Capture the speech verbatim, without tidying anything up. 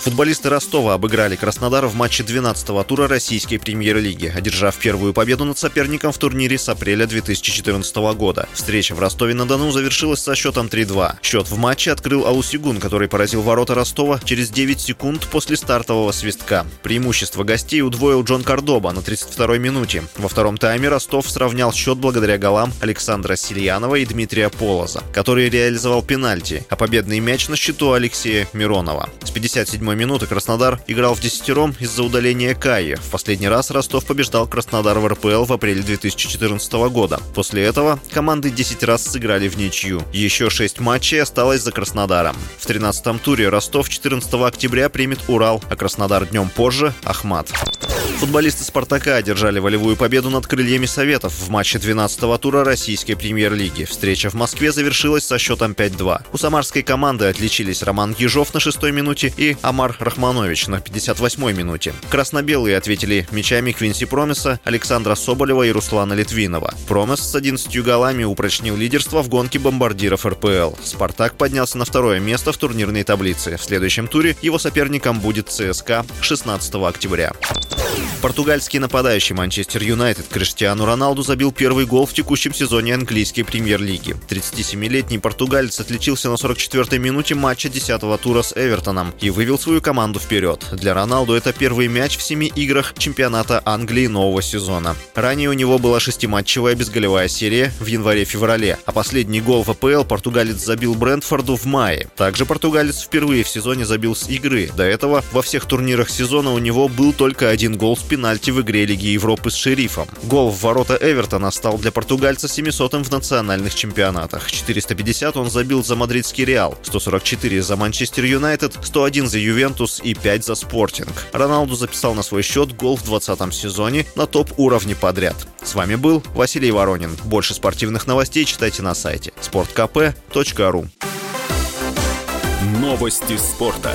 Футболисты Ростова обыграли Краснодар в матче двенадцатого тура российской премьер-лиги, одержав первую победу над соперником в турнире с апреля две тысячи четырнадцатого года. Встреча в Ростове-на-Дону завершилась со счетом три-два. Счет в матче открыл Аусиегун, который поразил ворота Ростова через девять секунд после стартового свистка. Преимущество гостей удвоил Джон Кордоба на тридцать второй минуте. Во втором тайме Ростов сравнял счет благодаря голам Александра Сильянова и Дмитрия Полоза, который реализовал пенальти, а победный мяч на счету Алексея Миронова. С пятьдесят седьмой минуты Краснодар играл вдесятером из-за удаления Кая. В последний раз Ростов побеждал Краснодар в эр пэ эл в апреле две тысячи четырнадцатого года. После этого команды десять раз сыграли в ничью. Еще шесть матчей осталось за Краснодаром. В тринадцатом туре Ростов четырнадцатого октября примет Урал, а Краснодар днем позже – Ахмат. Футболисты «Спартака» одержали волевую победу над крыльями Советов в матче двенадцатого тура российской премьер-лиги. Встреча в Москве завершилась со счетом пять-два. У самарской команды отличились Роман Ежов на шестой минуте и Амар Рахманович на пятьдесят восьмой минуте. Красно-белые ответили мячами Квинси Промеса, Александра Соболева и Руслана Литвинова. Промес с одиннадцатью голами упрочнил лидерство в гонке бомбардиров эр пэ эл. «Спартак» поднялся на второе место в турнирной таблице. В следующем туре его соперником будет ЦСКА шестнадцатого октября. Португальский нападающий Манчестер Юнайтед Криштиану Роналду забил первый гол в текущем сезоне английской премьер-лиги. тридцатисемилетний португалец отличился на сорок четвёртой минуте матча десятого тура с Эвертоном и вывел свою команду вперед. Для Роналду это первый мяч в семи играх чемпионата Англии нового сезона. Ранее у него была шестиматчевая безголевая серия в январе-феврале, а последний гол в АПЛ португалец забил Брентфорду в мае. Также португалец впервые в сезоне забил с игры. До этого во всех турнирах сезона у него был только один гол с пенальти в игре Лиги Европы с Шерифом. Гол в ворота Эвертона стал для португальца семисотым в национальных чемпионатах. четыреста пятьдесят он забил за мадридский Реал, сто сорок четыре за Манчестер Юнайтед, сто один за Ювентус и пять за Спортинг. Роналду записал на свой счет гол в двадцатом сезоне на топ-уровне подряд. С вами был Василий Воронин. Больше спортивных новостей читайте на сайте спорт кэ пэ точка ру. Новости спорта.